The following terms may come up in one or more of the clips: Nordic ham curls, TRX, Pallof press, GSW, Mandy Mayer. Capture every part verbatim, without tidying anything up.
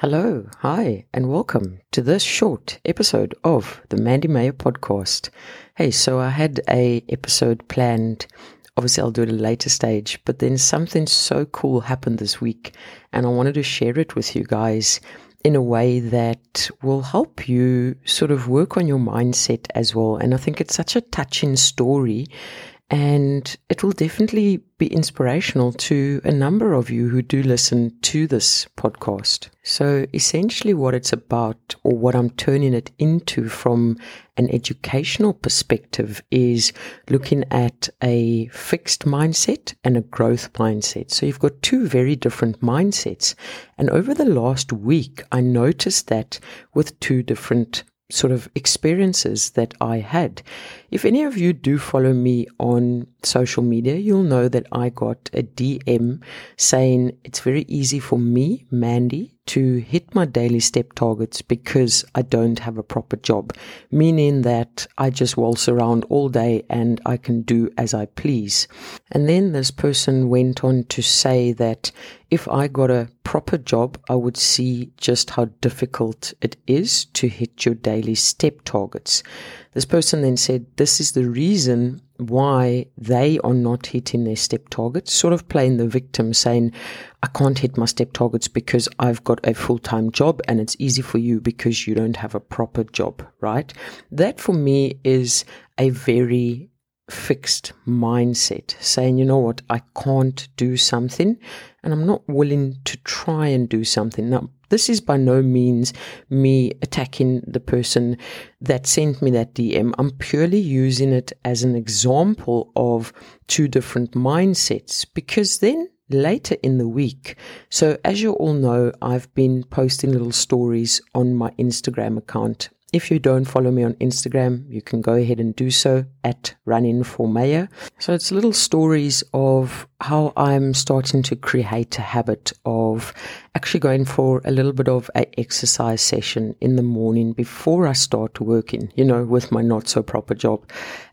Hello, hi, and welcome to this short episode of the Mandy Mayer podcast. Hey, so I had a episode planned. Obviously, I'll do it at a later stage, but then something so cool happened this week, and I wanted to share it with you guys in a way that will help you sort of work on your mindset as well. And I think it's such a touching story, and it will definitely be inspirational to a number of you who do listen to this podcast. So essentially what it's about, or what I'm turning it into from an educational perspective, is looking at a fixed mindset and a growth mindset. So you've got two very different mindsets. And over the last week, I noticed that with two different sort of experiences that I had. If any of you do follow me on social media, you'll know that I got a D M saying it's very easy for me, Mandy, to hit my daily step targets because I don't have a proper job, meaning that I just waltz around all day and I can do as I please. And then this person went on to say that if I got a proper job, I would see just how difficult it is to hit your daily step targets. This person then said this is the reason why they are not hitting their step targets, sort of playing the victim, saying, I can't hit my step targets because I've got a full-time job, and it's easy for you because you don't have a proper job, right? That for me is a very fixed mindset, saying, you know what, I can't do something and I'm not willing to try and do something. Now, this is by no means me attacking the person that sent me that D M. I'm purely using it as an example of two different mindsets, because then later in the week, so as you all know, I've been posting little stories on my Instagram account. If you don't follow me on Instagram, you can go ahead and do so at running for meyer. So it's little stories of how I'm starting to create a habit of actually going for a little bit of an exercise session in the morning before I start working, you know, with my not so proper job.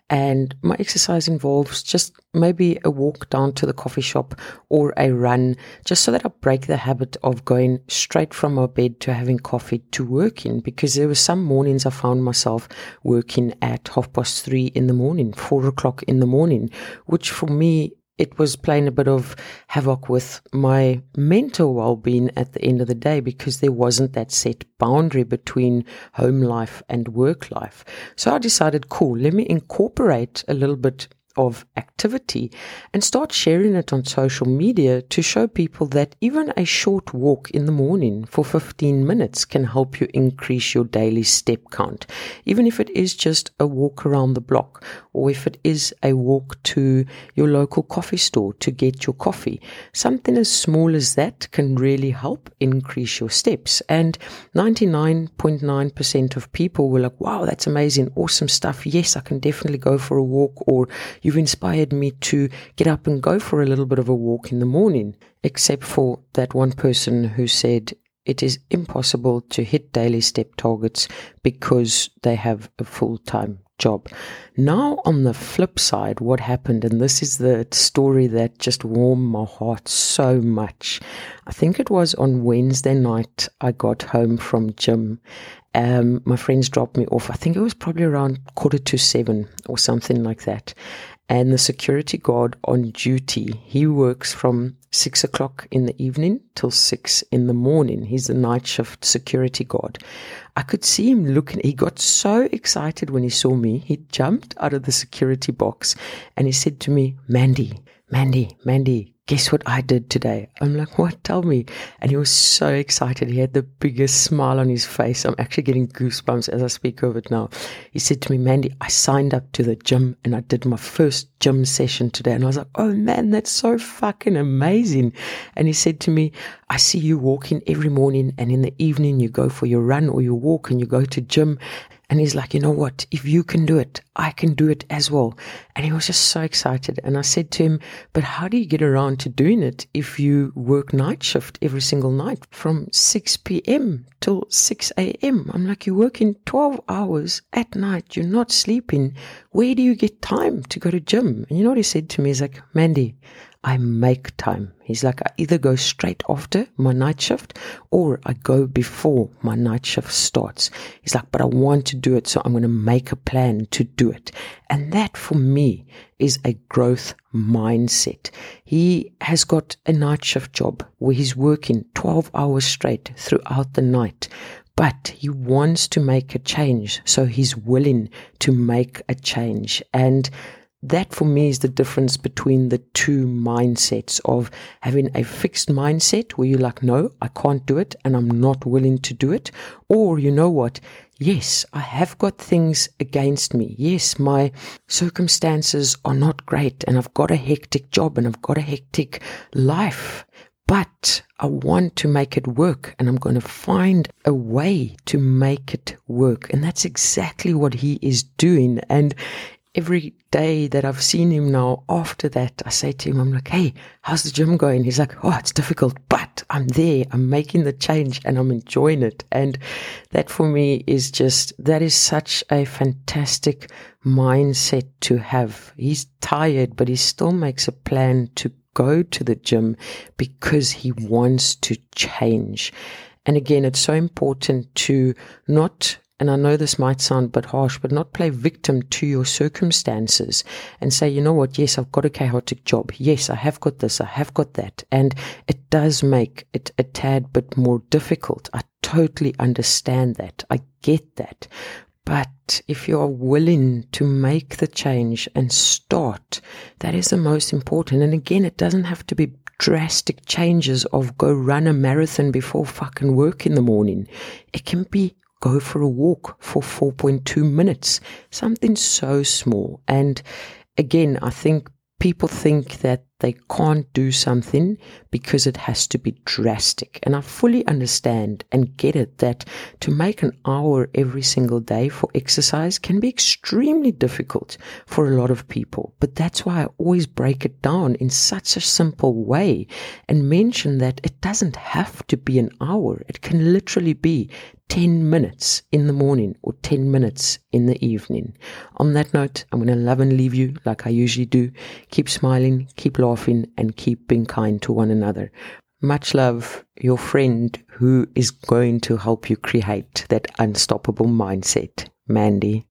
And my exercise involves just maybe a walk down to the coffee shop or a run, just so that I break the habit of going straight from my bed to having coffee to working. Because there were some mornings I found myself working at half past three in the morning, four o'clock in the morning, which for me, it was playing a bit of havoc with my mental well-being at the end of the day, because there wasn't that set boundary between home life and work life. So I decided, cool, let me incorporate a little bit of activity and start sharing it on social media to show people that even a short walk in the morning for fifteen minutes can help you increase your daily step count. Even if it is just a walk around the block, or if it is a walk to your local coffee store to get your coffee, something as small as that can really help increase your steps. And ninety-nine point nine percent of people were like, wow, that's amazing, awesome stuff. Yes, I can definitely go for a walk, or you've inspired me to get up and go for a little bit of a walk in the morning, except for that one person who said it is impossible to hit daily step targets because they have a full-time job. Now, on the flip side, what happened, and this is the story that just warmed my heart so much. I think it was on Wednesday night I got home from gym. Um, my friends dropped me off. I think it was probably around quarter to seven or something like that. And the security guard on duty, he works from six o'clock in the evening till six in the morning. He's the night shift security guard. I could see him looking. He got so excited when he saw me. He jumped out of the security box and he said to me, Mandy, Mandy, Mandy, guess what I did today? I'm like, what? Tell me. And he was so excited. He had the biggest smile on his face. I'm actually getting goosebumps as I speak of it now. He said to me, Mandy, I signed up to the gym and I did my first gym session today. And I was like, oh man, that's so fucking amazing. And he said to me, I see you walking every morning, and in the evening you go for your run or your walk and you go to gym. And he's like, you know what, if you can do it, I can do it as well. And he was just so excited. And I said to him, but how do you get around to doing it if you work night shift every single night from six p.m. till six a.m.? I'm like, you're working twelve hours at night. You're not sleeping. Where do you get time to go to gym? And you know what he said to me? He's like, Mandy, I make time. He's like, I either go straight after my night shift or I go before my night shift starts. He's like, but I want to do it, so I'm going to make a plan to do it. And that for me is a growth mindset. He has got a night shift job where he's working twelve hours straight throughout the night. But he wants to make a change, so he's willing to make a change. And that for me is the difference between the two mindsets of having a fixed mindset where you're like, no, I can't do it and I'm not willing to do it. Or you know what? Yes, I have got things against me. Yes, my circumstances are not great and I've got a hectic job and I've got a hectic life. But I want to make it work and I'm going to find a way to make it work. And that's exactly what he is doing. And every day that I've seen him now after that, I say to him, I'm like, hey, how's the gym going? He's like, oh, it's difficult, but I'm there. I'm making the change and I'm enjoying it. And that for me is just, that is such a fantastic mindset to have. He's tired, but he still makes a plan to go to the gym because he wants to change. And again, it's so important to not, and I know this might sound a bit harsh, but not play victim to your circumstances and say, you know what, yes, I've got a chaotic job. Yes, I have got this, I have got that. And it does make it a tad bit more difficult. I totally understand that. I get that. But if you are willing to make the change and start, that is the most important. And again, it doesn't have to be drastic changes of go run a marathon before fucking work in the morning. It can be go for a walk for four point two minutes, something so small. And again, I think people think that they can't do something because it has to be drastic. And I fully understand and get it that to make an hour every single day for exercise can be extremely difficult for a lot of people. But that's why I always break it down in such a simple way and mention that it doesn't have to be an hour. It can literally be ten minutes in the morning or ten minutes in the evening. On that note, I'm going to love and leave you like I usually do. Keep smiling, keep laughing, and keep being kind to one another. Much love, your friend who is going to help you create that unstoppable mindset, Mandy